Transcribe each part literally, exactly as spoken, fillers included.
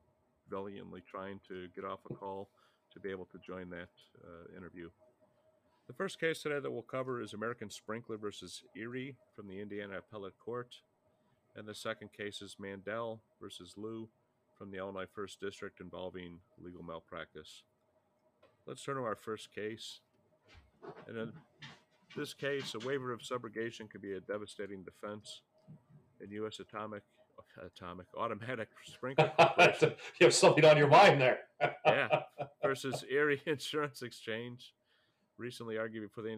valiantly trying to get off a call to be able to join that uh, interview. The first case today that we'll cover is American Sprinkler versus Erie from the Indiana Appellate Court, and the second case is Mandell versus Lou from the Illinois First District involving legal malpractice. Let's turn to our first case. And in this case, a waiver of subrogation could be a devastating defense in U S Atomic Atomic Automatic Sprinkler Corporation. You have something on your mind there. Yeah, versus Erie Insurance Exchange, recently argued before the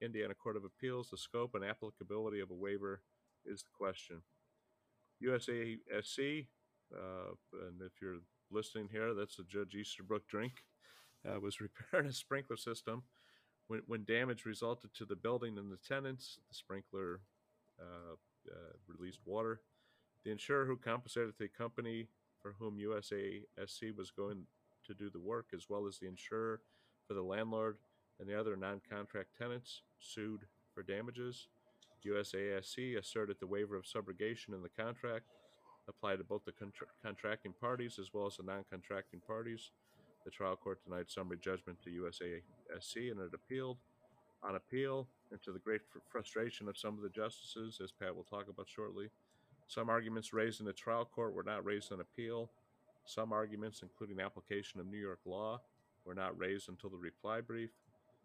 Indiana Court of Appeals. The scope and applicability of a waiver is the question. U S A S C, uh, and if you're listening here, that's a Judge Easterbrook drink, uh, was repairing a sprinkler system when, when damage resulted to the building and the tenants. The sprinkler uh, uh, released water. The insurer who compensated the company for whom U S A S C was going to do the work, as well as the insurer for the landlord and the other non-contract tenants, sued for damages. U S A S C asserted the waiver of subrogation in the contract applied to both the contra- contracting parties as well as the non-contracting parties. The trial court denied summary judgment to U S A S C, and it appealed on appeal, and to the great fr- frustration of some of the justices, as Pat will talk about shortly. Some arguments raised in the trial court were not raised on appeal. Some arguments, including application of New York law, were not raised until the reply brief.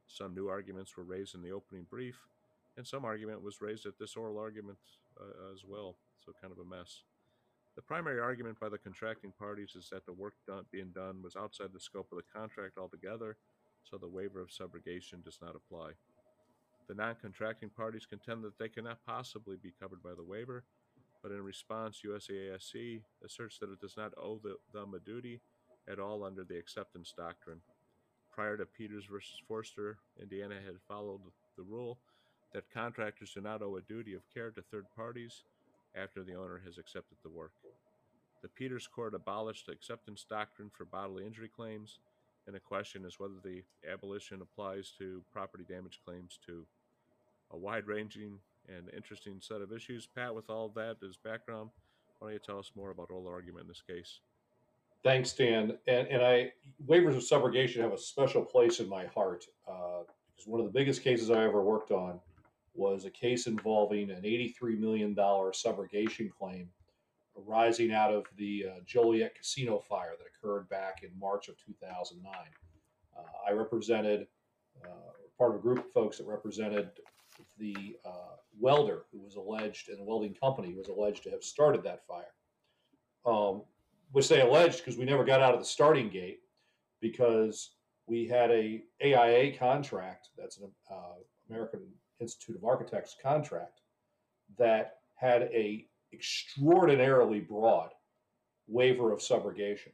Some new arguments were raised in the opening brief, and some argument was raised at this oral argument uh, as well, so kind of a mess. The primary argument by the contracting parties is that the work done, being done was outside the scope of the contract altogether, so the waiver of subrogation does not apply. The non-contracting parties contend that they cannot possibly be covered by the waiver, but in response, U S A S C asserts that it does not owe the, them a duty at all under the acceptance doctrine. Prior to Peters versus Forster, Indiana had followed the rule that contractors do not owe a duty of care to third parties after the owner has accepted the work. The Peters court abolished the acceptance doctrine for bodily injury claims, and the question is whether the abolition applies to property damage claims too. A wide-ranging and interesting set of issues. Pat, with all of that as background, why don't you tell us more about oral argument in this case? Thanks, Dan. And, and I waivers of subrogation have a special place in my heart uh, because one of the biggest cases I ever worked on was a case involving an eighty-three million dollars subrogation claim arising out of the uh, Joliet Casino fire that occurred back in March of two thousand nine. Uh, I represented uh, part of a group of folks that represented the uh, welder who was alleged, and the welding company who was alleged to have started that fire, um, which they alleged because we never got out of the starting gate because we had a A I A contract, that's an uh, American Institute of Architects contract, that had a extraordinarily broad waiver of subrogation.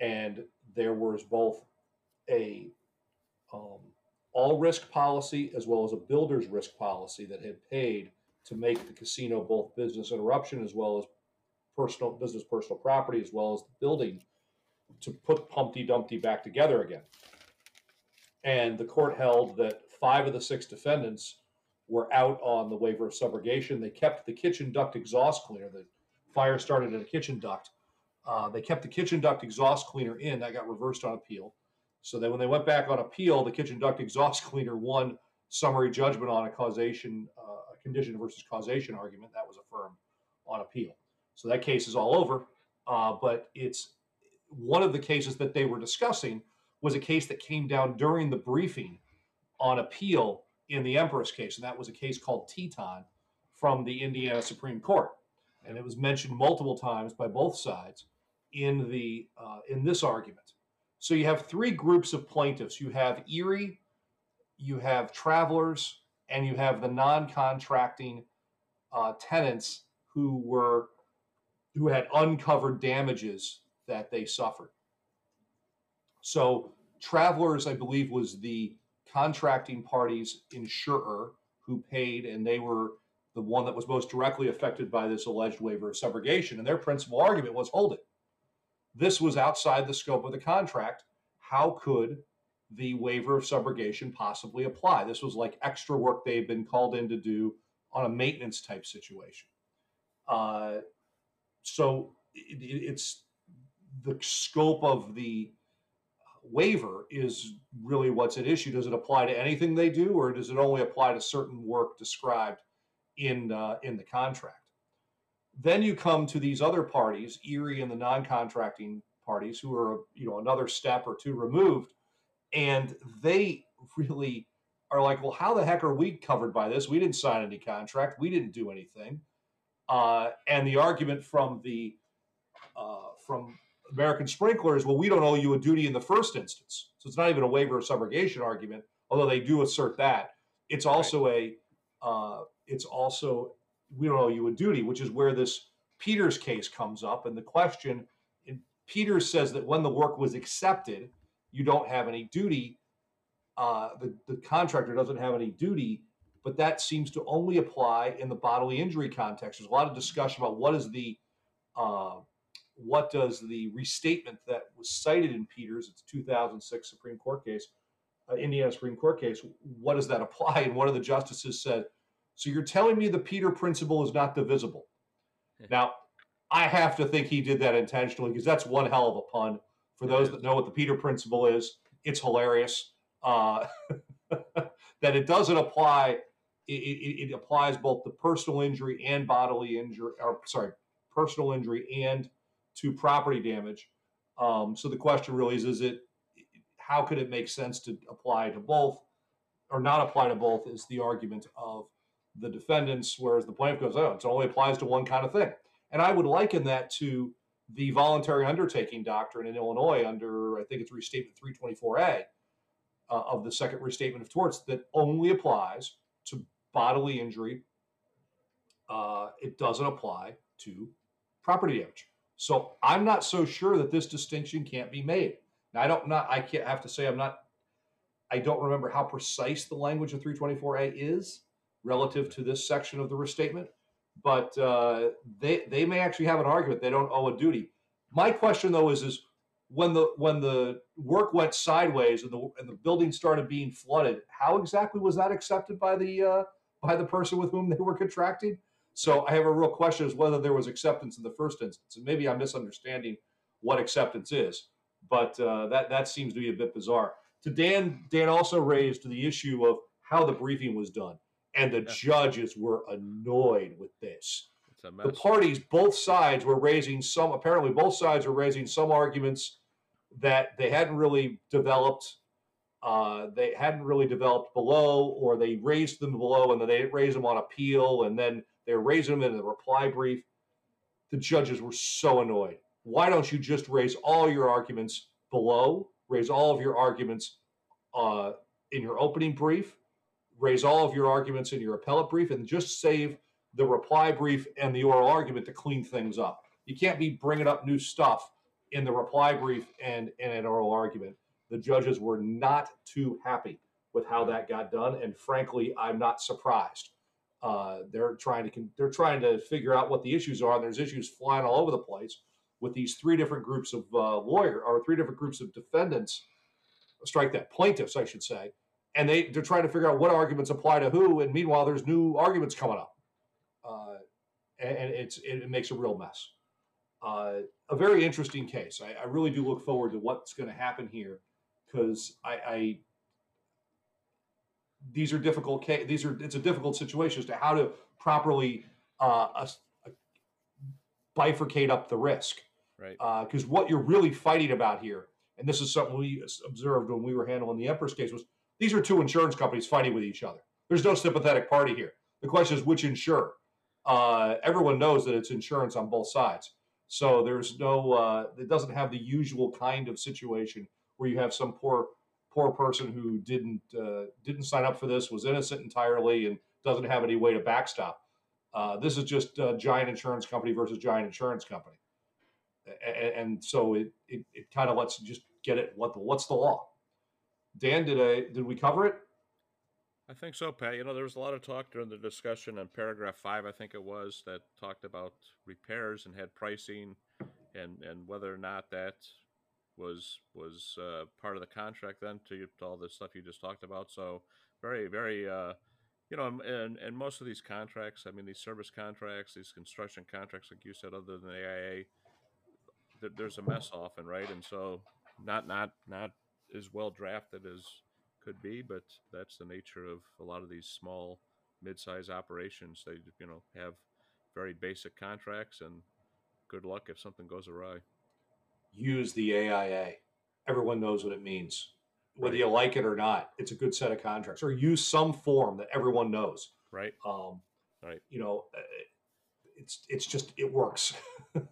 And there was both a um, all risk policy as well as a builder's risk policy that had paid to make the casino both business interruption as well as personal business, personal property, as well as the building to put Humpty Dumpty back together again. And the court held that five of the six defendants were out on the waiver of subrogation. They kept the kitchen duct exhaust cleaner. The fire started in a kitchen duct. Uh, they kept the kitchen duct exhaust cleaner in. That got reversed on appeal. So then when they went back on appeal, the kitchen duct exhaust cleaner won summary judgment on a causation, uh, a condition versus causation argument that was affirmed on appeal. So that case is all over, uh, but it's one of the cases that they were discussing was a case that came down during the briefing on appeal in the Empress case, and that was a case called Teton from the Indiana Supreme Court. And it was mentioned multiple times by both sides in the uh, in this argument. So you have three groups of plaintiffs. You have Erie, you have travelers, and you have the non-contracting uh, tenants who were who had uncovered damages that they suffered. So travelers, I believe, was the contracting party's insurer who paid, and they were the one that was most directly affected by this alleged waiver of subrogation. And their principal argument was, hold it. This was outside the scope of the contract. How could the waiver of subrogation possibly apply? This was like extra work they've been called in to do on a maintenance type situation. Uh, so it, it's the scope of the waiver is really what's at issue. Does it apply to anything they do, or does it only apply to certain work described in uh, in the contract? Then you come to these other parties, Erie and the non-contracting parties, who are, you know, another step or two removed, and they really are like, well, how the heck are we covered by this? We didn't sign any contract. We didn't do anything. Uh, and the argument from the uh, from American Sprinkler is, well, we don't owe you a duty in the first instance. So it's not even a waiver of subrogation argument, although they do assert that. It's also right. a uh, it's also we don't owe you a duty, which is where this Peters case comes up. And the question, and Peters says that when the work was accepted, you don't have any duty. Uh, the, the contractor doesn't have any duty, but that seems to only apply in the bodily injury context. There's a lot of discussion about what is the, uh, what does the restatement that was cited in Peters, it's a two thousand six Supreme Court case, uh, Indiana Supreme Court case, what does that apply? And one of the justices said, so you're telling me the Peter Principle is not divisible. Now, I have to think he did that intentionally, because that's one hell of a pun. For those that know what the Peter Principle is, it's hilarious. Uh, that it doesn't apply. It, it, it applies both to personal injury and bodily injury, or sorry, personal injury and to property damage. Um, so the question really is, is it, how could it make sense to apply to both or not apply to both, is the argument of the defendants, whereas the plaintiff goes, oh, it only applies to one kind of thing. And I would liken that to the voluntary undertaking doctrine in Illinois under, I think it's Restatement three twenty-four A uh, of the Second Restatement of Torts, that only applies to bodily injury. Uh, it doesn't apply to property damage. So I'm not so sure that this distinction can't be made. Now, I don't not I can't have to say I'm not. I don't remember how precise the language of three twenty-four A is relative to this section of the restatement, but uh, they they may actually have an argument. They don't owe a duty. My question, though, is is when the when the work went sideways and the and the building started being flooded, how exactly was that accepted by the uh, by the person with whom they were contracting? So I have a real question as whether there was acceptance in the first instance, and maybe I'm misunderstanding what acceptance is, but uh, that that seems to be a bit bizarre. To Dan, Dan also raised the issue of how the briefing was done. And the judges were annoyed with this. It's a mess. The parties, both sides were raising some, apparently both sides were raising some arguments that they hadn't really developed, uh, they hadn't really developed below, or they raised them below and then they didn't raise them on appeal, and then they're raising them in the reply brief. The judges were so annoyed. Why don't you just raise all your arguments below, raise all of your arguments uh, in your opening brief, raise all of your arguments in your appellate brief, and just save the reply brief and the oral argument to clean things up. You can't be bringing up new stuff in the reply brief and in an oral argument. The judges were not too happy with how that got done, and frankly, I'm not surprised. Uh, they're trying to they're trying to figure out what the issues are. And there's issues flying all over the place with these three different groups of uh, lawyer or three different groups of defendants. Strike that, plaintiffs, I should say. And they, they're trying to figure out what arguments apply to who, and meanwhile, there's new arguments coming up. Uh, and, and it's it, it makes a real mess. Uh, a very interesting case. I, I really do look forward to what's going to happen here because I, I these are difficult. These are it's a difficult situation as to how to properly uh, uh, bifurcate up the risk, right? Because uh, what you're really fighting about here, and this is something we observed when we were handling the Empress case, was these are two insurance companies fighting with each other. There's no sympathetic party here. The question is which insurer. Uh, everyone knows that it's insurance on both sides. So there's no, uh, it doesn't have the usual kind of situation where you have some poor, poor person who didn't, uh, didn't sign up for this, was innocent entirely, and doesn't have any way to backstop. Uh, this is just a giant insurance company versus giant insurance company. And, and so it, it, it kind of lets you just get it. What the, what's the law? Dan, did I, did we cover it? I think so, Pat. You know, there was a lot of talk during the discussion on paragraph five, I think it was, that talked about repairs and had pricing, and and whether or not that was was uh, part of the contract then to, to all the stuff you just talked about. So very, very, uh, you know, and and most of these contracts, I mean, these service contracts, these construction contracts, like you said, other than the A I A, there, there's a mess often, right? And so not not not as well drafted as could be, but that's the nature of a lot of these small, mid-size operations. They, you know, have very basic contracts, and good luck if something goes awry. Use the A I A. Everyone knows what it means, whether right. you like it or not. It's a good set of contracts. Or use some form that everyone knows. Right. Um, right. You know, it's it's just it works.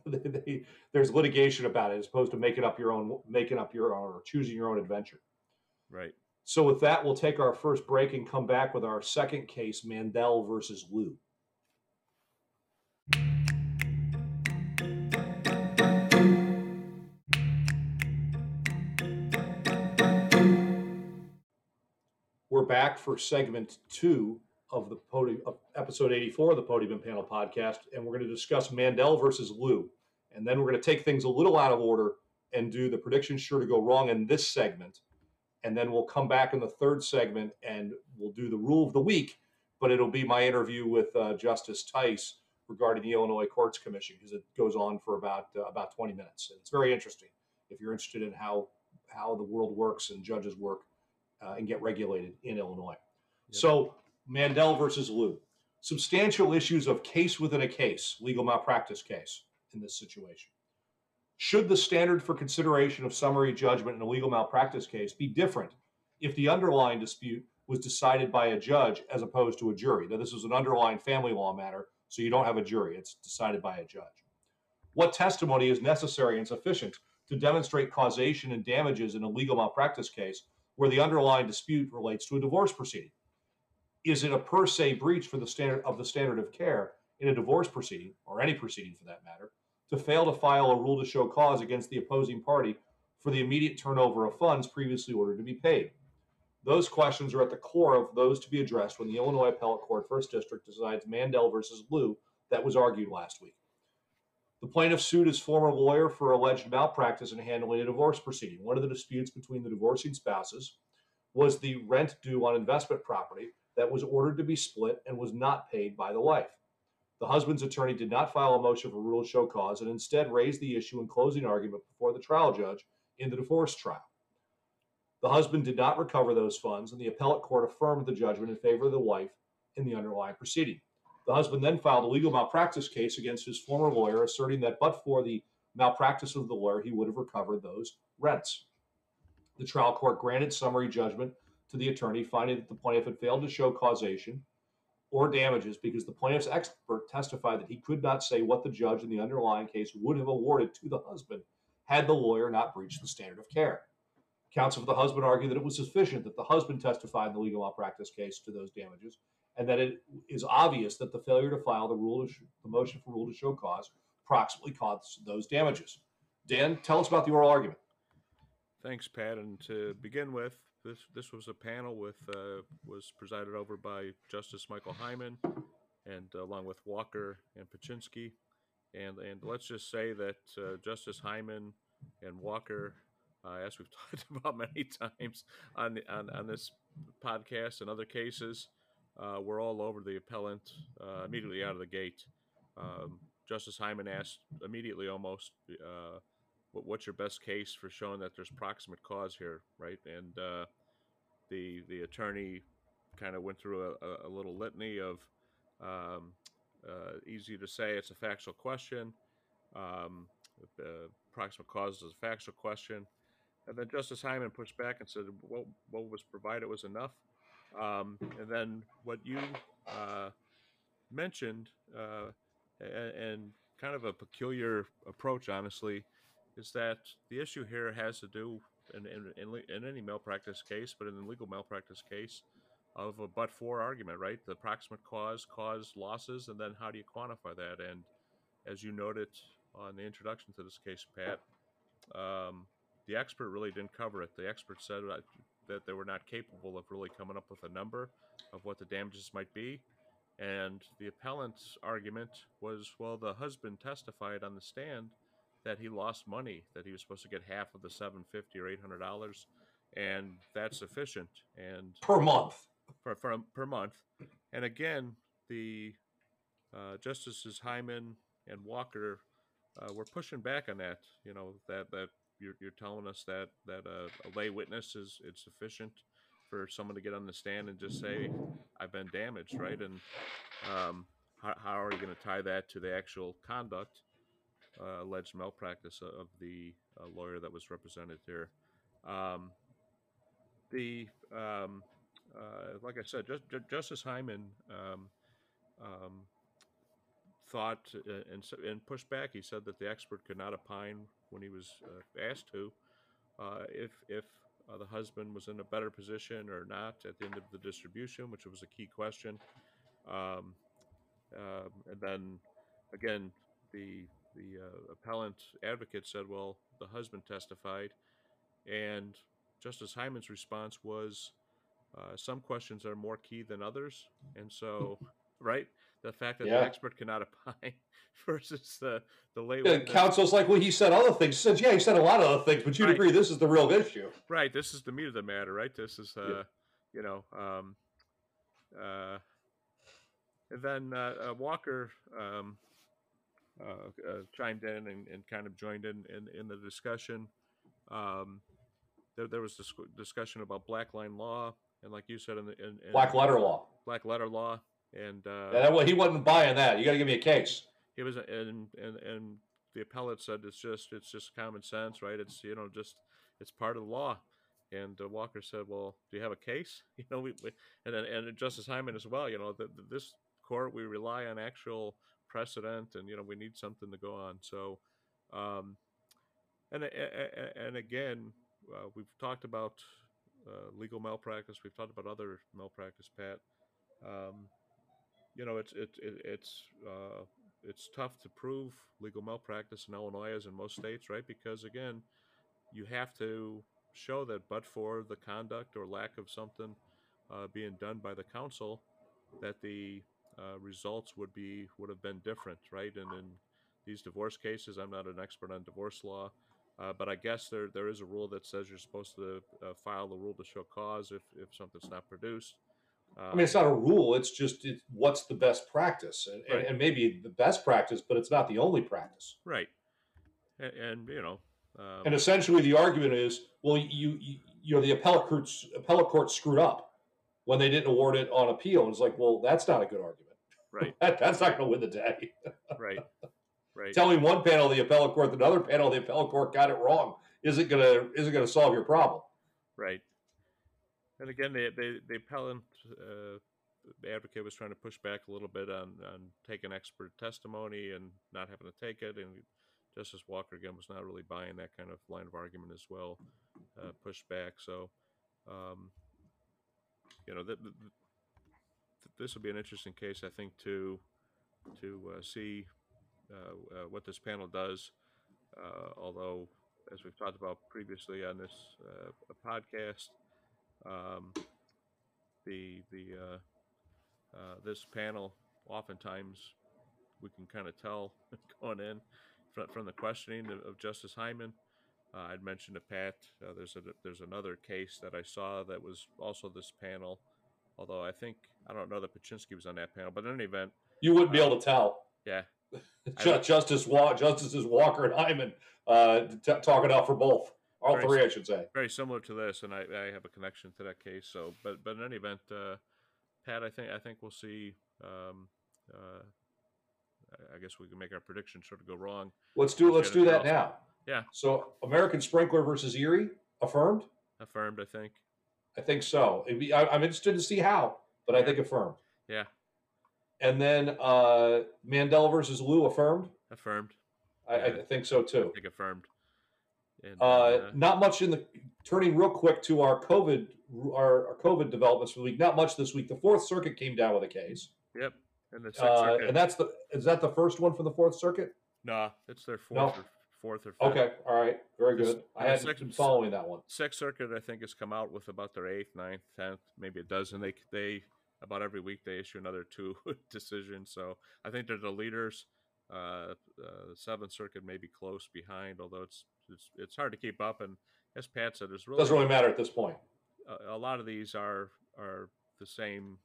they, there's litigation about it, as opposed to making up your own, making up your own, or choosing your own adventure. Right. So with that, we'll take our first break and come back with our second case, Mandell versus Lou. We're back for segment two of the podium, of episode eighty-four of the Podium and Panel Podcast, and we're going to discuss Mandell versus Lou. And then we're going to take things a little out of order and do the predictions sure to go wrong in this segment. And then we'll come back in the third segment and we'll do the rule of the week, but it'll be my interview with uh, Justice Tice regarding the Illinois Courts Commission, because it goes on for about uh, about twenty minutes. And it's very interesting if you're interested in how how the world works and judges work uh, and get regulated in Illinois. Yep. So Mandell versus Lou, substantial issues of case within a case, legal malpractice case in this situation. Should the standard for consideration of summary judgment in a legal malpractice case be different if the underlying dispute was decided by a judge as opposed to a jury? Now, this is an underlying family law matter, so you don't have a jury. It's decided by a judge. What testimony is necessary and sufficient to demonstrate causation and damages in a legal malpractice case where the underlying dispute relates to a divorce proceeding? Is it a per se breach for the standard of the standard of care in a divorce proceeding, or any proceeding for that matter, to fail to file a rule to show cause against the opposing party for the immediate turnover of funds previously ordered to be paid? Those questions are at the core of those to be addressed when the Illinois Appellate Court First District decides Mandell versus Lou that was argued last week. The plaintiff sued his former lawyer for alleged malpractice in handling a divorce proceeding. One of the disputes between the divorcing spouses was the rent due on investment property that was ordered to be split and was not paid by the wife. The husband's attorney did not file a motion for rule to show cause and instead raised the issue in closing argument before the trial judge in the divorce trial. The husband did not recover those funds, and the appellate court affirmed the judgment in favor of the wife in the underlying proceeding. The husband then filed a legal malpractice case against his former lawyer, asserting that but for the malpractice of the lawyer, he would have recovered those rents. The trial court granted summary judgment to the attorney, finding that the plaintiff had failed to show causation or damages because the plaintiff's expert testified that he could not say what the judge in the underlying case would have awarded to the husband had the lawyer not breached the standard of care. Counsel for the husband argued that it was sufficient that the husband testified in the legal malpractice case to those damages, and that it is obvious that the failure to file the, rule to sh- the motion for rule to show cause approximately caused those damages. Dan, tell us about the oral argument. Thanks, Pat. And to begin with, This this was a panel with uh, was presided over by Justice Michael Hyman, and uh, along with Walker and Paczynski, and and let's just say that uh, Justice Hyman and Walker, uh, as we've talked about many times on the, on on this podcast and other cases, uh, were all over the appellant uh, immediately out of the gate. Um, Justice Hyman asked immediately, almost, uh, what, what's your best case for showing that there's proximate cause here, right? And uh, the the attorney kind of went through a, a little litany of um, uh, easy to say it's a factual question, um, uh, proximate cause is a factual question, and then Justice Hyman pushed back and said, "What what was provided was enough." Um, and then what you uh, mentioned, uh, and, and kind of a peculiar approach, honestly, is that the issue here has to do, in, in, in, in any malpractice case, but in the legal malpractice case, of a but-for argument, right? The proximate cause caused losses, and then how do you quantify that? And as you noted on the introduction to this case, Pat, um, the expert really didn't cover it. The expert said that, that they were not capable of really coming up with a number of what the damages might be. And the appellant's argument was, well, the husband testified on the stand that he lost money, that he was supposed to get half of the seven hundred fifty dollars or eight hundred dollars, and that's sufficient. And per month. Per, per, per month. And again, the uh, Justices Hyman and Walker uh, were pushing back on that, you know, that, that you're, you're telling us that, that a, a lay witness is it's sufficient for someone to get on the stand and just say, I've been damaged, right? And um, how, how are you going to tie that to the actual conduct, uh, alleged malpractice of the uh, lawyer that was represented here? Um, the, um, uh, like I said, just, just, Justice Hyman um, um, thought uh, and, and pushed back. He said that the expert could not opine when he was uh, asked to, uh, if, if, Uh, the husband was in a better position or not at the end of the distribution, which was a key question. Um, uh, and then, again, the the uh, appellant advocate said, well, the husband testified. And Justice Hyman's response was, uh, some questions are more key than others. And so, right, the fact that yeah. the expert cannot opine versus the, the lay witness. And counsel's like, well, he said other things. He said, yeah, he said a lot of other things, but you'd right. agree this is the real issue. Right. This is the meat of the matter, right? This is, uh, yeah. you know, um, uh, and then uh, uh, Walker um, uh, uh, chimed in and, and kind of joined in in, in the discussion. Um, there, there was this discussion about black line law, and like you said, in the in, in black letter law, black letter law. And uh, yeah, that, well, he wasn't buying that. You got to give me a case. It was, and and and the appellate said it's just it's just common sense, right? It's you know just it's part of the law. And uh, Walker said, well, do you have a case? You know, we, we and then and Justice Hyman as well. You know, the, the, this court we rely on actual precedent, and you know we need something to go on. So, um, and and again, uh, we've talked about uh, legal malpractice. We've talked about other malpractice, Pat. Um, You know, it's it, it, it's uh, it's tough to prove legal malpractice in Illinois, as in most states, right? Because again, you have to show that, but for the conduct or lack of something uh, being done by the counsel, that the uh, results would be would have been different, right? And in these divorce cases, I'm not an expert on divorce law, uh, but I guess there there is a rule that says you're supposed to uh, file the rule to show cause if if something's not produced. I mean, it's not a rule. It's just it, what's the best practice, and, right. and, and maybe the best practice, but it's not the only practice. Right. And, and you know, um, and essentially the argument is, well, you you, you know, the appellate courts appellate court screwed up when they didn't award it on appeal. And it's like, well, that's not a good argument. Right. that, that's not going to win the day. right. Right. Telling one panel of the appellate court that another panel of the appellate court got it wrong isn't gonna isn't gonna solve your problem. Right. And again, the, the, the appellant uh, the advocate was trying to push back a little bit on, on taking expert testimony and not having to take it. And Justice Walker, again, was not really buying that kind of line of argument as well, uh, pushed back. So, um, you know, th th th this will be an interesting case, I think, to, to uh, see uh, uh, what this panel does, uh, although, as we've talked about previously on this uh, podcast, Um, the the uh, uh, this panel, oftentimes we can kind of tell going in from, from the questioning of, of Justice Hyman. Uh, I'd mentioned to Pat uh, there's a there's another case that I saw that was also this panel, although I think I don't know that Paczynski was on that panel. But in any event, you wouldn't uh, be able to tell. Yeah, Justice Wa Justices Walker and Hyman uh, t talk it out for both. All very, three, I should say. Very similar to this, and I, I have a connection to that case. So, but but in any event, uh, Pat, I think I think we'll see. Um, uh, I guess we can make our prediction sort of go wrong. Let's do let's do that now. Yeah. So American Sprinkler versus Erie, affirmed. Affirmed, I think. I think so. It'd be, I, I'm interested to see how, but I think affirmed. Yeah. And then uh, Mandell versus Lou, affirmed. Affirmed. I, yeah. I think so too. I think affirmed. And, uh, uh, not much in the turning real quick to our COVID our, our COVID developments for the week. Not much this week. The Fourth Circuit came down with a case. Yep. And the Sixth uh, Circuit. And that's the is that the first one from the Fourth Circuit? No, nah, it's their fourth. No. Or Fourth or fifth. Okay, all right, very good. I hadn't been following that one. Sixth Circuit, I think, has come out with about their eighth, ninth, tenth, maybe a dozen. They they about every week they issue another two decisions. So I think they're the leaders. Uh, uh, the Seventh Circuit may be close behind, although it's it's it's hard to keep up. And as Pat said, it's really doesn't really matter at this point. A, a lot of these are are the same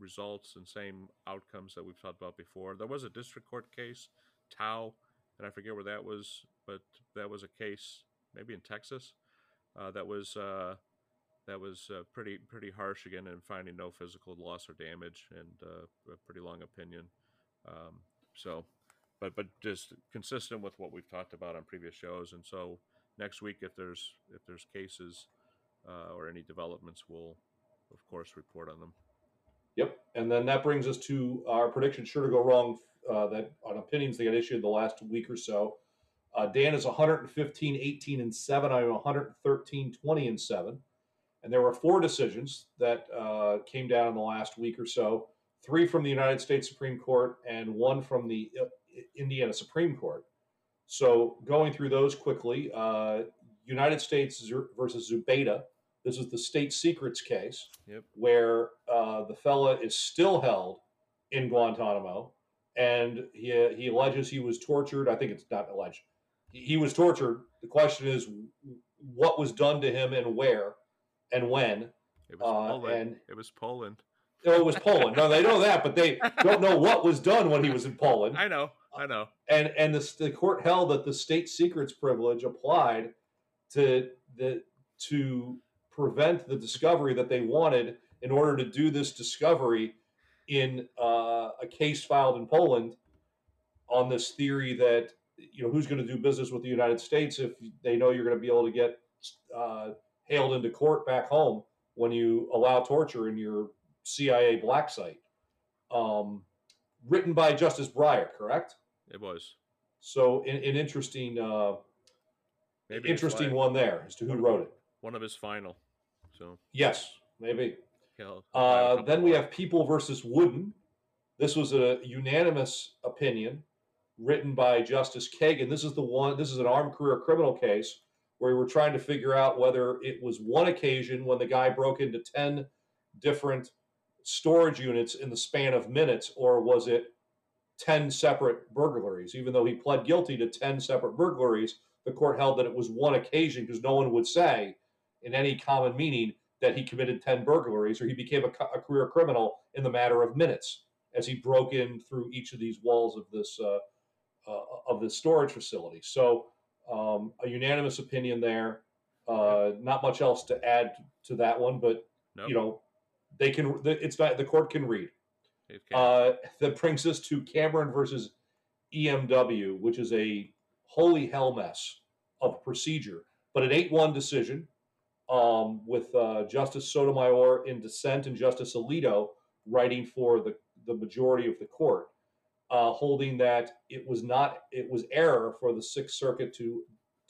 results and same outcomes that we've talked about before. There was a district court case, Tao. And I forget where that was, but that was a case, maybe in Texas, uh, that was uh, that was uh, pretty pretty harsh again in finding no physical loss or damage, and uh, a pretty long opinion. Um, so, but but just consistent with what we've talked about on previous shows. And so next week, if there's if there's cases uh, or any developments, we'll of course report on them. Yep, and then that brings us to our prediction. Sure to go wrong. Uh, that on opinions they got issued the last week or so. Uh, Dan is one hundred fifteen, eighteen, and seven. I'm one hundred thirteen, twenty, and seven. And there were four decisions that uh, came down in the last week or so. Three from the United States Supreme Court and one from the Indiana Supreme Court. So going through those quickly, uh, United States versus Zubeda. This is the state secrets case. Yep. Where uh, the fella is still held in Guantanamo. And he, he alleges he was tortured. I think it's not alleged. He was tortured. The question is what was done to him and where and when. It was uh, Poland. And, it was Poland. No, it was Poland. No, they know that, but they don't know what was done when he was in Poland. I know. I know. And and the, the court held that the state secrets privilege applied to the to prevent the discovery that they wanted in order to do this discovery in uh, a case filed in Poland on this theory that, you know, who's going to do business with the United States if they know you're going to be able to get uh, hailed into court back home when you allow torture in your C I A black site. Um, written by Justice Breyer, correct? It was. So an, an interesting uh, maybe interesting one there as to who wrote it. One of his final. So yes, maybe. Uh, then we have People versus Wooden. This was a unanimous opinion written by Justice Kagan. This is the one. This is an armed career criminal case where we were trying to figure out whether it was one occasion when the guy broke into ten different storage units in the span of minutes, or was it ten separate burglaries? Even though he pled guilty to ten separate burglaries, the court held that it was one occasion because no one would say, in any common meaning, that he committed ten burglaries or he became a, a career criminal in the matter of minutes as he broke in through each of these walls of this uh, uh, of this storage facility. So um, a unanimous opinion there. Uh, not much else to add to that one, but nope. You know, they can. It's not, the court can read. It can. Uh, that brings us to Cameron versus E M W, which is a holy hell mess of procedure, but an eight one decision. Um, with uh, Justice Sotomayor in dissent and Justice Alito writing for the, the majority of the court, uh, holding that it was not it was error for the Sixth Circuit to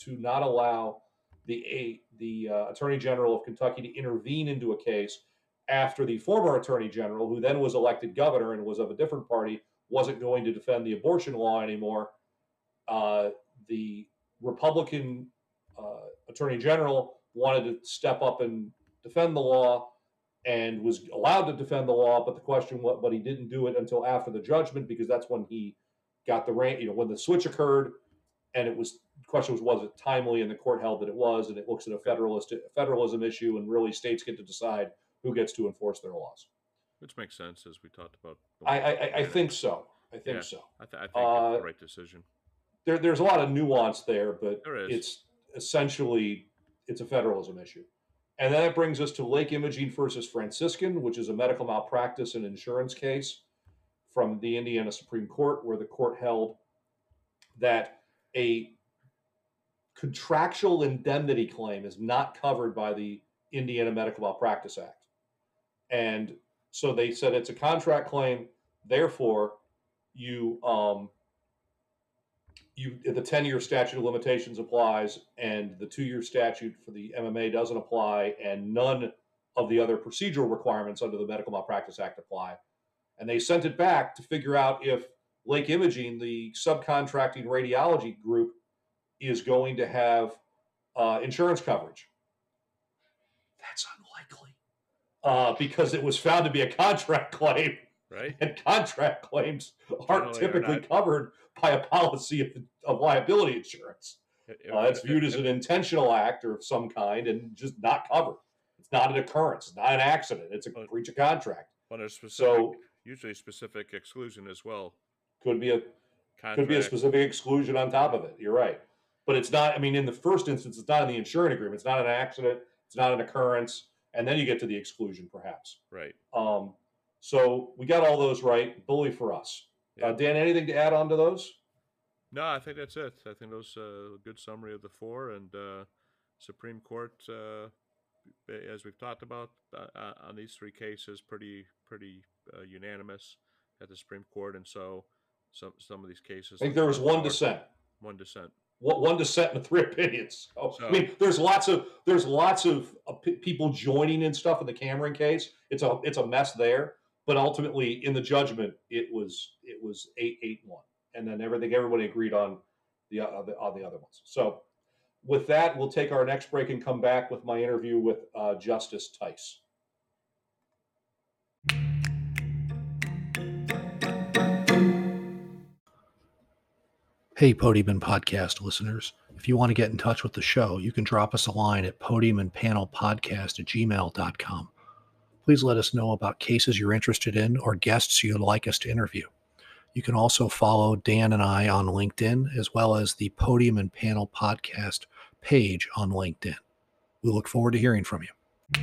to not allow the a, the uh, Attorney General of Kentucky to intervene into a case after the former Attorney General, who then was elected governor and was of a different party, wasn't going to defend the abortion law anymore. Uh, the Republican uh, Attorney General wanted to step up and defend the law and was allowed to defend the law. But the question was, but he didn't do it until after the judgment, because that's when he got the rank, you know, when the switch occurred, and it was, the question was, was it timely? And the court held that it was, and it looks at a federalist federalism issue, and really states get to decide who gets to enforce their laws. Which makes sense, as we talked about. I, I, I think so. I think yeah, so. I, th I think uh, it's the right decision. there, there's a lot of nuance there, but there it's essentially, it's a federalism issue. And then it brings us to Lake Imogene versus Franciscan, which is a medical malpractice and insurance case from the Indiana Supreme Court, where the court held that a contractual indemnity claim is not covered by the Indiana Medical Malpractice Act. And so they said it's a contract claim, therefore you, um, you the ten-year statute of limitations applies, and the two-year statute for the M M A doesn't apply, and none of the other procedural requirements under the Medical Malpractice Act apply. And they sent it back to figure out if Lake Imogene, the subcontracting radiology group, is going to have uh, insurance coverage. That's unlikely uh, because it was found to be a contract claim, right? And contract claims aren't Generally typically are covered by a policy of, of liability insurance. It, it, uh, it's viewed as an intentional act or of some kind and just not covered. It's not an occurrence. It's not an accident. It's a well, breach of contract. Well, there's specific, so usually specific exclusion as well. Could be a contract. Could be a specific exclusion on top of it. You're right. But it's not, I mean, in the first instance, it's not in the insurance agreement. It's not an accident. It's not an occurrence. And then you get to the exclusion, perhaps. Right. Um, so we got all those right. Bully for us. Yeah. Uh, Dan, anything to add on to those? No, I think that's it. I think those uh, a good summary of the four. And uh, Supreme Court, uh, as we've talked about, uh, on these three cases, pretty, pretty uh, unanimous at the Supreme Court. And so some, some of these cases. I think there was one dissent. One dissent. One dissent and three opinions. So, so, I mean, there's lots of there's lots of uh, p- people joining and stuff in the Cameron case. It's a it's a mess there, but ultimately in the judgment, it was it was eight eight one, and then everything everybody agreed on the, uh, the on the other ones. So, with that, we'll take our next break and come back with my interview with uh, Justice Tice. Hey, Podium and Podcast listeners. If you want to get in touch with the show, you can drop us a line at podium and panel podcast at gmail dot com. Please let us know about cases you're interested in or guests you'd like us to interview. You can also follow Dan and I on LinkedIn, as well as the Podium and Panel Podcast page on LinkedIn. We look forward to hearing from you.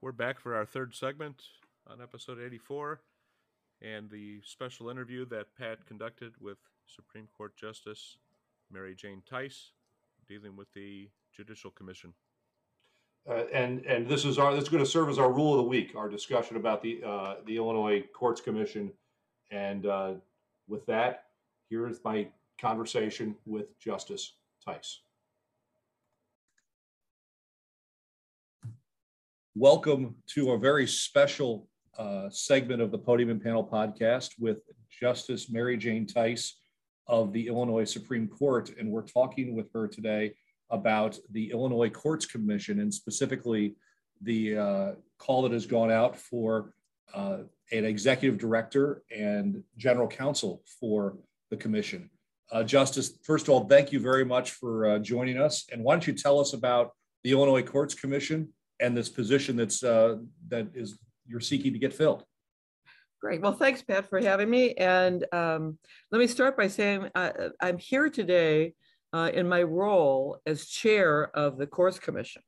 We're back for our third segment on episode eighty-four. And the special interview that Pat conducted with Supreme Court Justice Mary Jane Tice, dealing with the Judicial Commission. Uh, and and this is our this is going to serve as our rule of the week, our discussion about the uh, the Illinois Courts Commission. And uh, with that, here is my conversation with Justice Tice. Welcome to a very special Uh, segment of the Podium and Panel Podcast with Justice Mary Jane Tice of the Illinois Supreme Court. And we're talking with her today about the Illinois Courts Commission and specifically the uh, call that has gone out for uh, an executive director and general counsel for the commission. Uh, Justice, first of all, thank you very much for uh, joining us. And why don't you tell us about the Illinois Courts Commission and this position that's uh, that is you're seeking to get filled. Great. Well, thanks, Pat, for having me. And um, let me start by saying I, I'm here today uh, in my role as chair of the Courts Commission,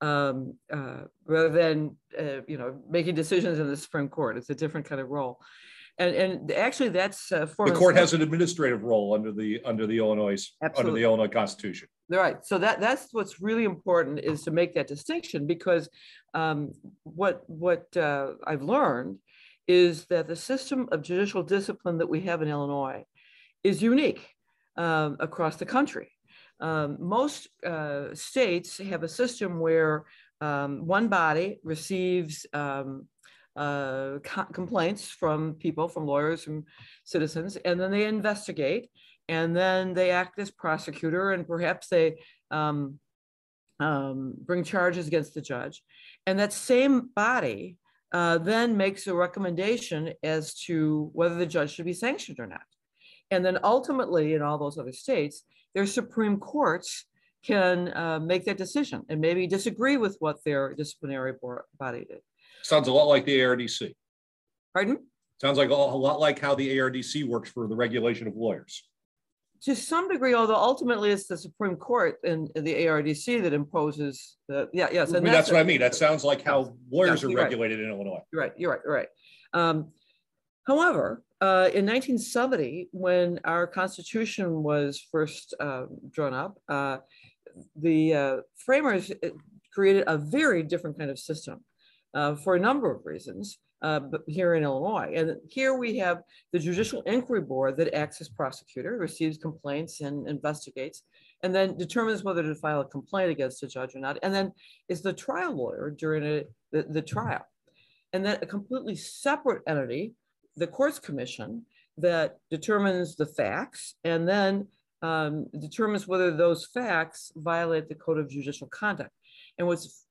um, uh, rather than uh, you know making decisions in the Supreme Court. It's a different kind of role, and and actually that's uh, for the court has an administrative role under the under the Illinois Absolutely. under the Illinois Constitution. Right. So that, that's what's really important is to make that distinction, because um, what what uh, I've learned is that the system of judicial discipline that we have in Illinois is unique um, across the country. Um, most uh, states have a system where um, one body receives um, uh, co- complaints from people, from lawyers, from citizens, and then they investigate. And then they act as prosecutor, and perhaps they um, um, bring charges against the judge. And that same body uh, then makes a recommendation as to whether the judge should be sanctioned or not. And then ultimately, in all those other states, their Supreme Courts can uh, make that decision and maybe disagree with what their disciplinary board, body did. Sounds a lot like the A R D C. Pardon? Sounds like a lot like how the A R D C works for the regulation of lawyers. To some degree, although ultimately it's the Supreme Court and the A R D C that imposes the, yeah, yes. And I mean, that's, that's what I mean. That sounds like how lawyers yeah, are regulated right. in Illinois. You're right, you're right, you're right. Um, however, uh, in nineteen seventy, when our Constitution was first uh, drawn up, uh, the uh, framers created a very different kind of system uh, for a number of reasons. Uh, but here in Illinois. And here we have the Judicial Inquiry Board that acts as prosecutor, receives complaints and investigates, and then determines whether to file a complaint against a judge or not. And then is the trial lawyer during a, the, the trial. And then a completely separate entity, the Courts Commission, that determines the facts and then um, determines whether those facts violate the Code of Judicial Conduct. And what's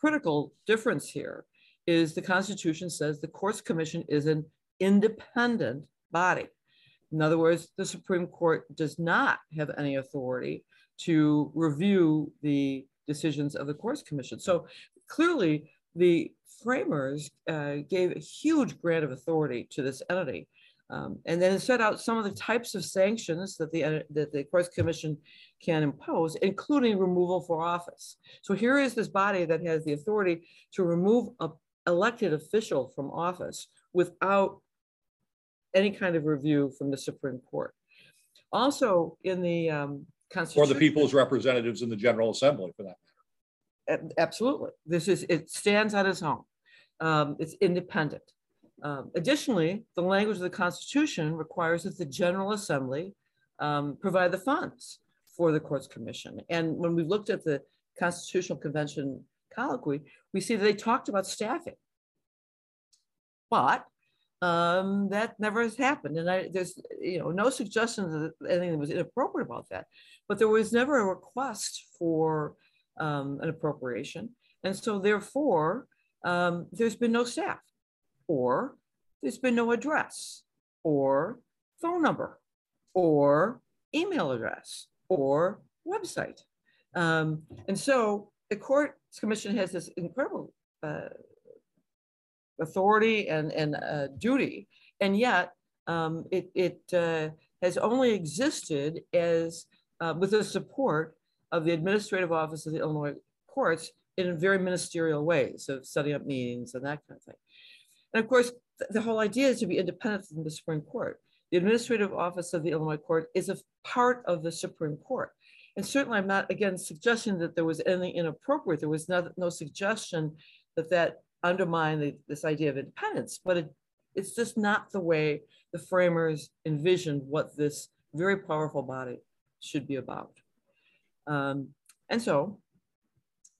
critical difference here is the Constitution says the Courts Commission is an independent body. In other words, the Supreme Court does not have any authority to review the decisions of the Courts Commission. So clearly the framers uh, gave a huge grant of authority to this entity. Um, and then set out some of the types of sanctions that the, that the Courts Commission can impose, including removal from office. So here is this body that has the authority to remove a elected official from office without any kind of review from the Supreme Court. Also in the um, Constitution- Or the people's representatives in the General Assembly for that matter. Absolutely. This is, it stands on its own. Um, it's independent. Um, additionally, the language of the Constitution requires that the General Assembly um, provide the funds for the Courts Commission. And when we looked at the Constitutional Convention colloquy, we see that they talked about staffing, but um, that never has happened. And I, there's you know no suggestion that anything was inappropriate about that, but there was never a request for um, an appropriation. And so therefore, um, there's been no staff, or there's been no address, or phone number, or email address, or website. Um, and so the Courts Commission has this incredible uh, authority and, and uh, duty, and yet um, it, it uh, has only existed as uh, with the support of the Administrative Office of the Illinois Courts in very ministerial ways of setting up meetings and that kind of thing. And of course, the whole idea is to be independent from the Supreme Court. The Administrative Office of the Illinois Court is a part of the Supreme Court. And certainly I'm not, again, suggesting that there was anything inappropriate. There was no, no suggestion that that undermined the, this idea of independence, but it, it's just not the way the framers envisioned what this very powerful body should be about. Um, and so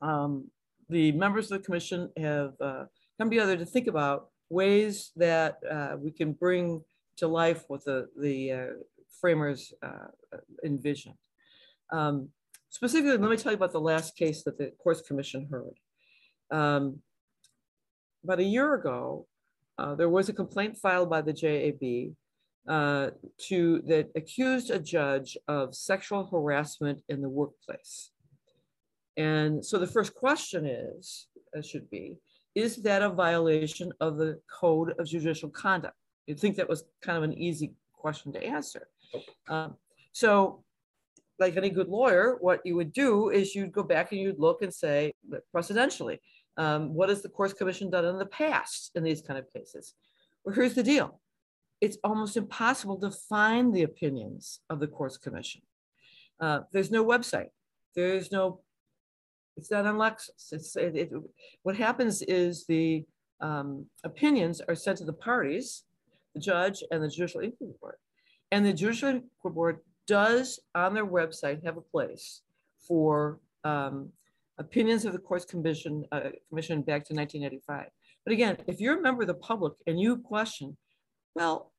um, the members of the commission have uh, come together to think about ways that uh, we can bring to life what the, the uh, framers uh, envisioned. Um, specifically, let me tell you about the last case that the Courts Commission heard. Um, about a year ago, uh, there was a complaint filed by the J A B uh, to, that accused a judge of sexual harassment in the workplace. And so the first question is, uh, should be, is that a violation of the Code of Judicial Conduct? You'd think that was kind of an easy question to answer. Um, so like any good lawyer, what you would do is you'd go back and you'd look and say, precedentially, um, what has the Courts Commission done in the past in these kind of cases? Well, here's the deal. It's almost impossible to find the opinions of the Courts Commission. Uh, there's no website. There's no, it's not on Lexis. It's, it, it, what happens is the um, opinions are sent to the parties, the judge and the Judicial Inquiry Board. And the Judicial Inquiry Board does on their website have a place for um, opinions of the Courts Commission, uh, Commission back to nineteen eighty-five. But again, if you're a member of the public and you question, well,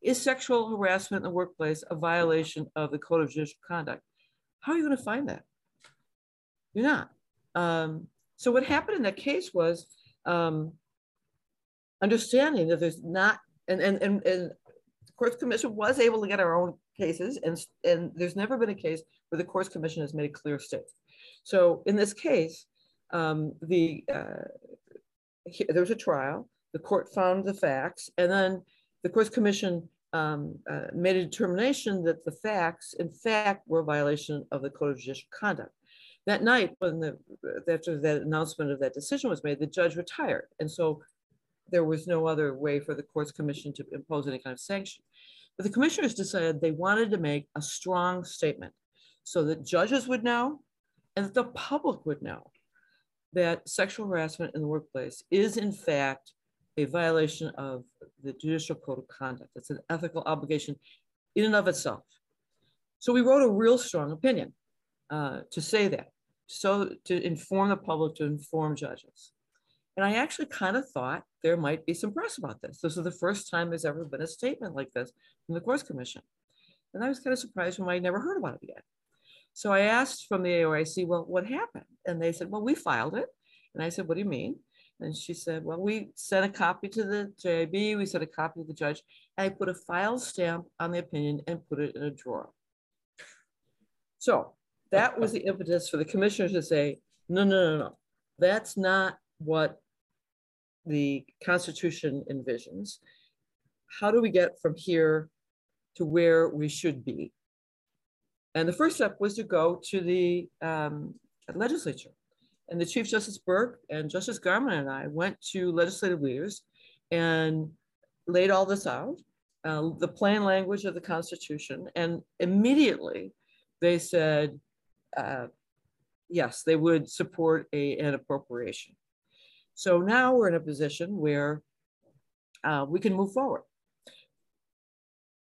is sexual harassment in the workplace a violation of the Code of Judicial Conduct? How are you going to find that? You're not. Um, so what happened in that case was um, understanding that there's not, and, and, and, and the Courts Commission was able to get our own cases, and, and there's never been a case where the Courts Commission has made a clear statement. So in this case, um, the, uh, there was a trial. The court found the facts, and then the Courts Commission um, uh, made a determination that the facts, in fact, were a violation of the Code of Judicial Conduct. That night, when the, after that announcement of that decision was made, the judge retired. And so there was no other way for the Courts Commission to impose any kind of sanction. But the commissioners decided they wanted to make a strong statement so that judges would know and that the public would know that sexual harassment in the workplace is, in fact, a violation of the Judicial Code of Conduct. It's an ethical obligation in and of itself. So we wrote a real strong opinion uh, to say that, so to inform the public, to inform judges. And I actually kind of thought there might be some press about this. This is the first time there's ever been a statement like this from the Courts Commission. And I was kind of surprised when I never heard about it again. So I asked from the A R D C, well, what happened? And they said, well, we filed it. And I said, what do you mean? And she said, well, we sent a copy to the J I B, we sent a copy to the judge, and I put a file stamp on the opinion and put it in a drawer. So that was the impetus for the commissioners to say, no, no, no, no, that's not what the Constitution envisions. How do we get from here to where we should be? And the first step was to go to the um, legislature. And the Chief Justice Burke and Justice Garmon and I went to legislative leaders and laid all this out, uh, the plain language of the Constitution. And immediately they said, uh, yes, they would support a, an appropriation. So now we're in a position where uh, we can move forward.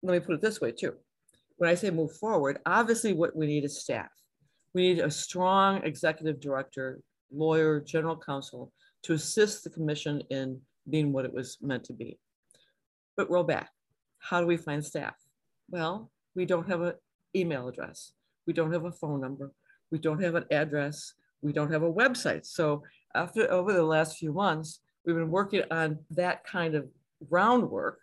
Let me put it this way too. When I say move forward, obviously what we need is staff. We need a strong executive director, lawyer, general counsel to assist the commission in being what it was meant to be. But roll back, how do we find staff? Well, we don't have an email address. We don't have a phone number. We don't have an address. We don't have a website. So after over the last few months, we've been working on that kind of groundwork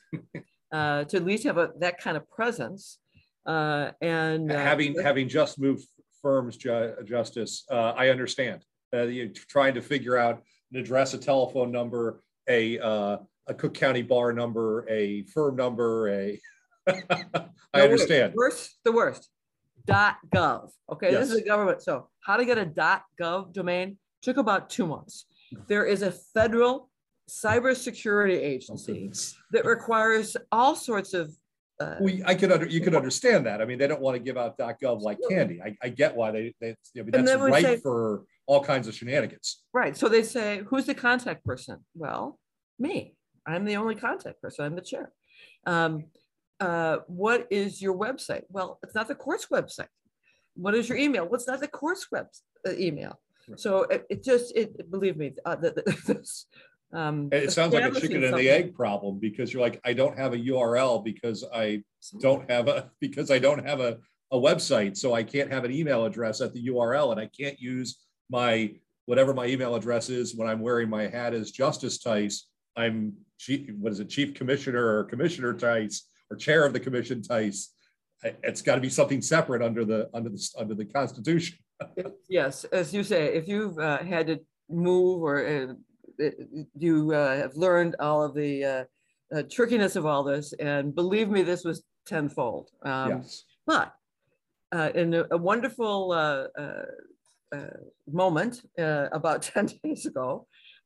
uh, to at least have a, that kind of presence. Uh, and uh, having, having just moved firms, ju Justice, uh, I understand uh, you're trying to figure out an address, a telephone number, a, uh, a Cook County bar number, a firm number, a, I no, understand. Wait, worst, the worst, .gov, okay, yes. This is the government. So how to get a .gov domain took about two months. There is a federal cybersecurity agency that requires all sorts of Uh, we, I could under, you could understand that. I mean, they don't want to give out .gov like candy. I, I get why they, they you know, that's right say, for all kinds of shenanigans. Right. So they say, who's the contact person? Well, me. I'm the only contact person. I'm the chair. Um, uh, what is your website? Well, it's not the court's website. What is your email? Well, it's not the court's web uh, email. Right. So it, it just, it believe me, uh, the, the, this, Um, it sounds like a chicken and the egg problem, because you're like, I don't have a U R L because I don't have a because I don't have a, a website, so I can't have an email address at the U R L, and I can't use my whatever my email address is when I'm wearing my hat as Justice Tice. I'm chief, what is it, Chief Commissioner or Commissioner Tice or Chair of the Commission Tice. It's got to be something separate under the under the under the Constitution. Yes, as you say, if you've uh, had to move or uh, you uh, have learned all of the uh, uh, trickiness of all this, and believe me, this was tenfold. Um, yes. But uh, in a, a wonderful uh, uh, uh, moment uh, about ten days ago,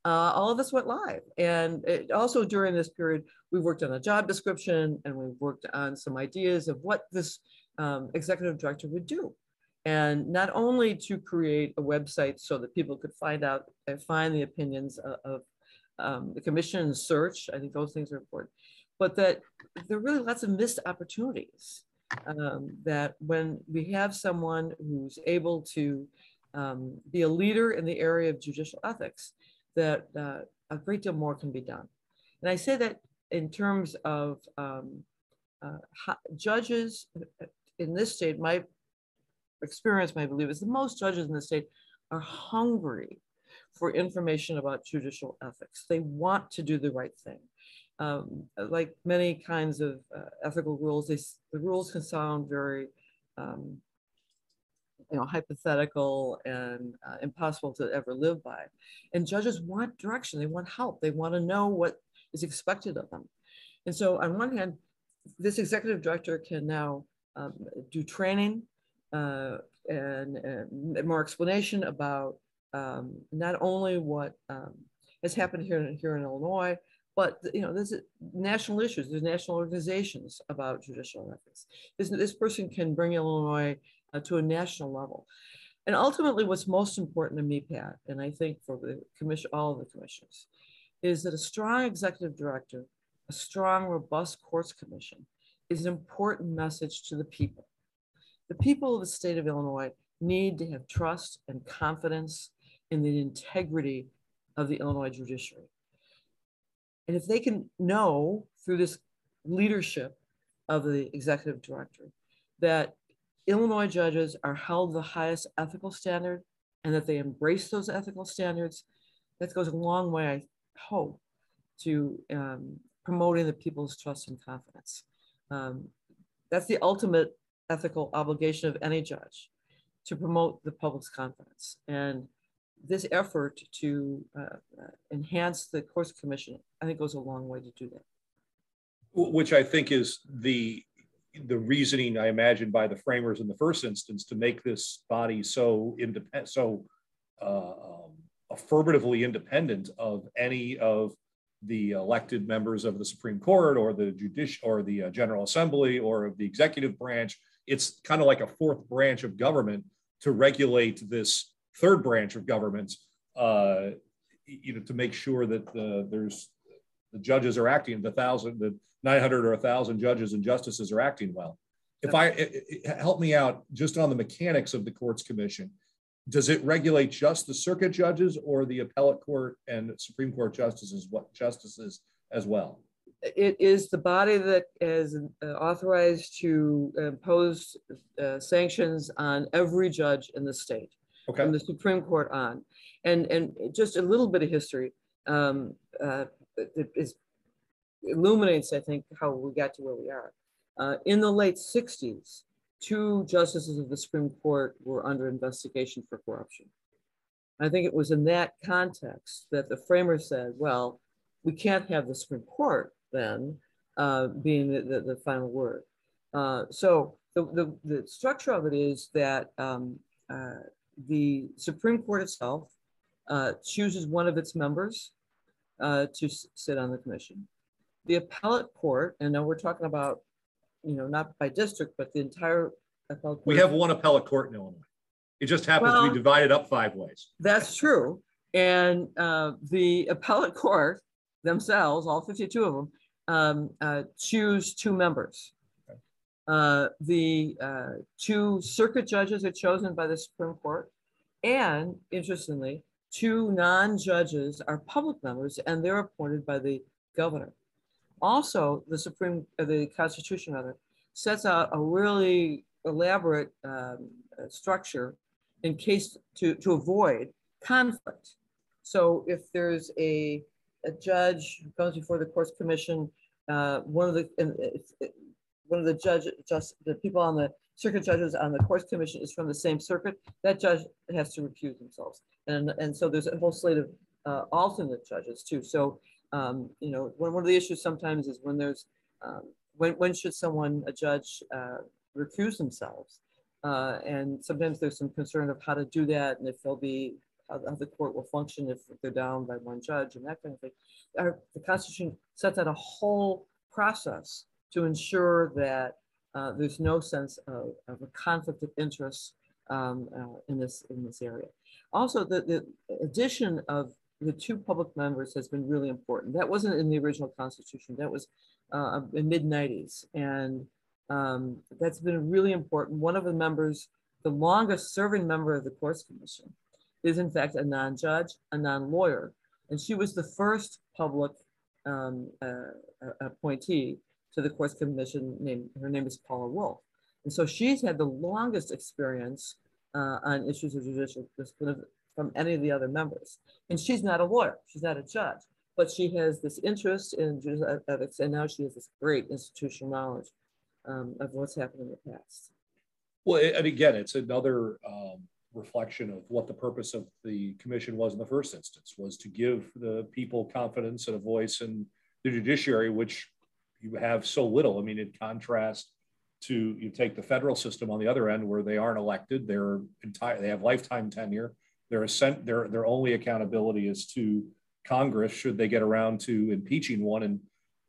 uh, all of this went live. And it also during this period, we worked on a job description, and we worked on some ideas of what this um, executive director would do. And not only to create a website so that people could find out and find the opinions of, of um, the commission and search, I think those things are important, but that there are really lots of missed opportunities um, that when we have someone who's able to um, be a leader in the area of judicial ethics, that uh, a great deal more can be done. And I say that in terms of um, uh, how judges in this state, my experience, my belief is the most judges in the state are hungry for information about judicial ethics. They want to do the right thing. Um, like many kinds of uh, ethical rules, they, the rules can sound very, um, you know, hypothetical and uh, impossible to ever live by. And judges want direction. They want help. They want to know what is expected of them. And so on one hand, this executive director can now um, do training uh, and, and more explanation about um, not only what um, has happened here in, here in Illinois, but you know, there's national issues, there's national organizations about judicial ethics. This, this person can bring Illinois uh, to a national level. And ultimately what's most important to me, Pat, and I think for the commission, all of the commissioners, is that a strong executive director, a strong, robust courts commission is an important message to the people. The people of the state of Illinois need to have trust and confidence in the integrity of the Illinois judiciary. And if they can know through this leadership of the executive director that Illinois judges are held to the highest ethical standard and that they embrace those ethical standards, that goes a long way, I hope, to um, promoting the people's trust and confidence. Um, that's the ultimate ethical obligation of any judge, to promote the public's confidence. And this effort to uh, enhance the courts commission, I think, goes a long way to do that. Which I think is the the reasoning, I imagine, by the framers in the first instance to make this body so independent, so uh, um, affirmatively independent of any of the elected members of the Supreme Court or the judicial or the uh, General Assembly or of the executive branch. It's kind of like a fourth branch of government to regulate this third branch of government, uh, you know, to make sure that the, there's the judges are acting, the thousand, the nine hundred or a thousand judges and justices are acting well. If I it, it, help me out just on the mechanics of the courts commission, does it regulate just the circuit judges or the appellate court and Supreme Court justices, what justices as well? It is the body that is authorized to impose uh, sanctions on every judge in the state, okay, from the Supreme Court on. And, and just a little bit of history um, uh, it is, illuminates, I think, how we got to where we are. Uh, in the late sixties, two justices of the Supreme Court were under investigation for corruption. I think it was in that context that the framers said, well, we can't have the Supreme Court then uh, being the, the, the final word. Uh, so the, the, the structure of it is that um, uh, the Supreme Court itself uh, chooses one of its members uh, to sit on the commission. The appellate court, and now we're talking about, you know, not by district, but the entire appellate court. We have one appellate court in Illinois. It just happens well, to be divided up five ways. That's true. And uh, the appellate court themselves, all fifty-two of them, um, uh, choose two members. Okay. Uh, the uh, two circuit judges are chosen by the Supreme Court. And interestingly, two non-judges are public members and they're appointed by the governor. Also, the Supreme, uh, the Constitution rather, sets out a really elaborate um, structure in case to, to avoid conflict. So if there's a, a judge who comes before the courts commission, uh, one of the and it's, it, one of the judge, just the people on the circuit judges on the courts commission is from the same circuit, that judge has to recuse themselves. And, and so there's a whole slate of uh, alternate judges too. So Um, you know, one, one of the issues sometimes is when there's, um, when, when should someone, a judge, uh, recuse themselves? Uh, and sometimes there's some concern of how to do that and if they'll be, how, how the court will function if they're down by one judge and that kind of thing. Our, the Constitution sets out a whole process to ensure that uh, there's no sense of, of a conflict of interest um, uh, in, this, in this area. Also, the, the addition of the two public members has been really important. That wasn't in the original Constitution. That was uh, in mid nineties. And um, that's been really important. One of the members, the longest serving member of the Courts Commission, is in fact a non-judge, a non-lawyer. And she was the first public um, uh, appointee to the Courts Commission. Named, her name is Paula Wolf. And so she's had the longest experience uh, on issues of judicial discipline from any of the other members. And she's not a lawyer, she's not a judge, but she has this interest in judicial ethics and now she has this great institutional knowledge um, of what's happened in the past. Well, and again, it's another um, reflection of what the purpose of the commission was in the first instance, was to give the people confidence and a voice in the judiciary, which you have so little. I mean, in contrast to, you take the federal system on the other end where they aren't elected, they're entire, they have lifetime tenure. Their assent, their their only accountability is to Congress should they get around to impeaching one. And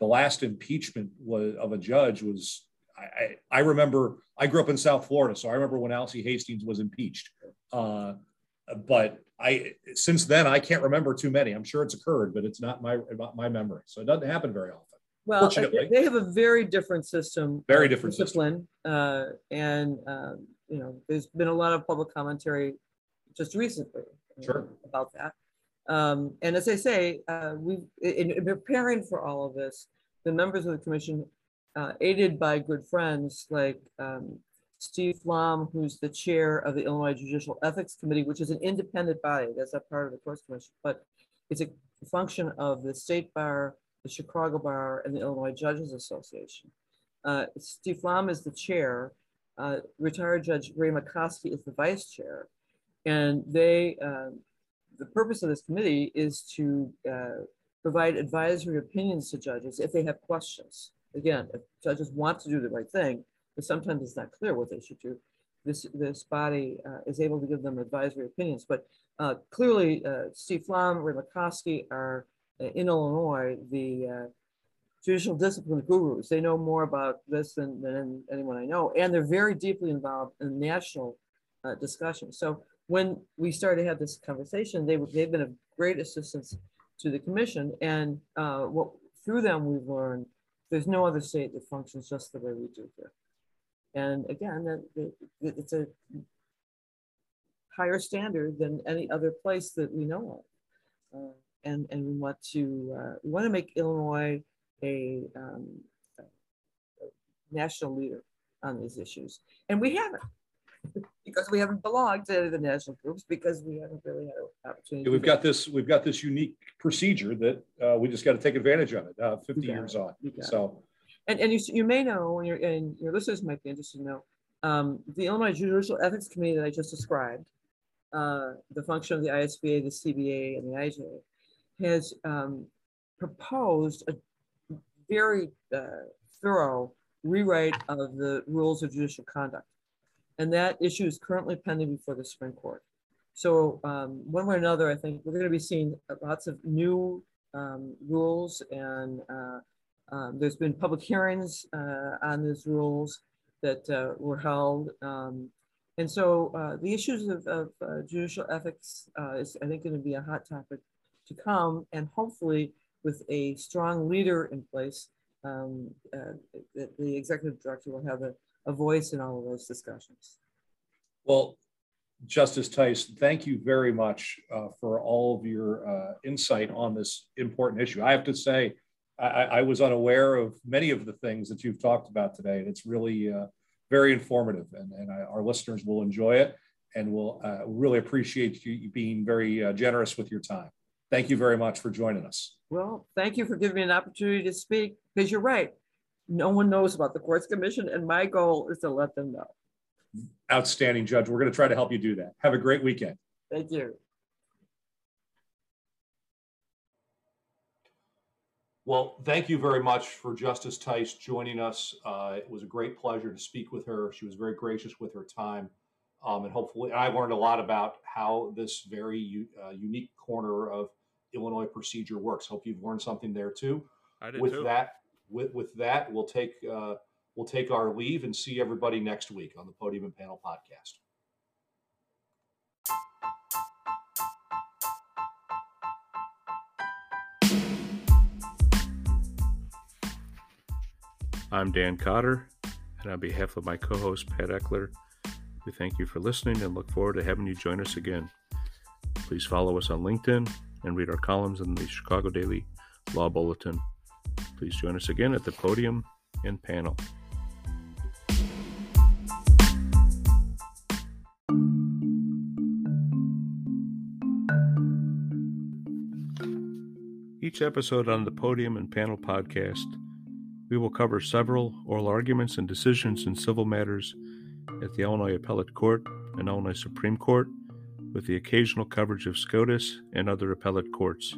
the last impeachment was, of a judge was, I, I remember, I grew up in South Florida, so I remember when Alcee Hastings was impeached. Uh, but I since then, I can't remember too many. I'm sure it's occurred, but it's not my not my memory. So it doesn't happen very often. Well, they have a very different system. Very different discipline. System. Uh, and, uh, you know, there's been a lot of public commentary just recently sure. uh, about that. Um, and as I say, uh, we in, in preparing for all of this, the members of the commission, uh, aided by good friends like um, Steve Pflaum, who's the chair of the Illinois Judicial Ethics Committee, which is an independent body, that's not part of the Courts Commission, but it's a function of the State Bar, the Chicago Bar, and the Illinois Judges Association. Uh, Steve Pflaum is the chair, uh, retired Judge Ray McKoski is the vice chair, and they, um, the purpose of this committee is to uh, provide advisory opinions to judges if they have questions. Again, if judges want to do the right thing, but sometimes it's not clear what they should do, this, this body uh, is able to give them advisory opinions. But uh, clearly, uh, Steve Pflaum, Ray McKoski are, uh, in Illinois, the uh, judicial discipline gurus. They know more about this than, than anyone I know, and they're very deeply involved in national uh, discussion. So when we started to have this conversation, they, they've been of great assistance to the commission. And uh, what, through them, we've learned there's no other state that functions just the way we do here. And again, that, that it's a higher standard than any other place that we know of. Uh, and, and we want to uh, we want to make Illinois a, um, a national leader on these issues. And we haven't. Because we haven't belonged to any of the national groups, because we haven't really had an opportunity. We've got this. We've got this unique procedure that uh, we just got to take advantage of it. Uh, Fifty years on. So, and and you you may know, when you're and your listeners might be interested to know, um, the Illinois Judicial Ethics Committee that I just described, uh, the function of the I S B A, the C B A, and the I J A, has um, proposed a very uh, thorough rewrite of the rules of judicial conduct. And that issue is currently pending before the Supreme Court. So um, one way or another, I think we're going to be seeing lots of new um, rules, and uh, um, there's been public hearings uh, on these rules that uh, were held. Um, and so uh, the issues of, of uh, judicial ethics uh, is, I think, going to be a hot topic to come, and hopefully with a strong leader in place, um, uh, the, the executive director will have a a voice in all of those discussions. Well, Justice Tice, thank you very much uh, for all of your uh, insight on this important issue. I have to say, I, I was unaware of many of the things that you've talked about today, and it's really uh, very informative, and, and I, our listeners will enjoy it, and will uh, really appreciate you being very uh, generous with your time. Thank you very much for joining us. Well, thank you for giving me an opportunity to speak, because you're right. No one knows about the Courts Commission, and my goal is to let them know. Outstanding, Judge. We're going to try to help you do that. Have a great weekend. Thank you. Well, thank you very much for Justice Tice joining us. Uh, it was a great pleasure to speak with her. She was very gracious with her time. Um, and hopefully, I learned a lot about how this very u- uh, unique corner of Illinois procedure works. Hope you've learned something there, too. I did, with too. That, With, with that, we'll take uh, we'll take our leave and see everybody next week on the Podium and Panel Podcast. I'm Dan Cotter, and on behalf of my co-host, Pat Eckler, we thank you for listening and look forward to having you join us again. Please follow us on LinkedIn and read our columns in the Chicago Daily Law Bulletin. Please join us again at the Podium and Panel. Each episode on the Podium and Panel podcast, we will cover several oral arguments and decisions in civil matters at the Illinois Appellate Court and Illinois Supreme Court, with the occasional coverage of SCOTUS and other appellate courts.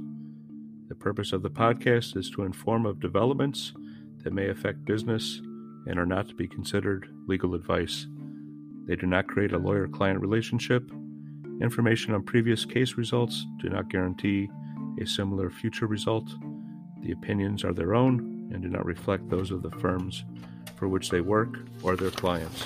The purpose of the podcast is to inform of developments that may affect business and are not to be considered legal advice. They do not create a lawyer-client relationship. Information on previous case results do not guarantee a similar future result. The opinions are their own and do not reflect those of the firms for which they work or their clients.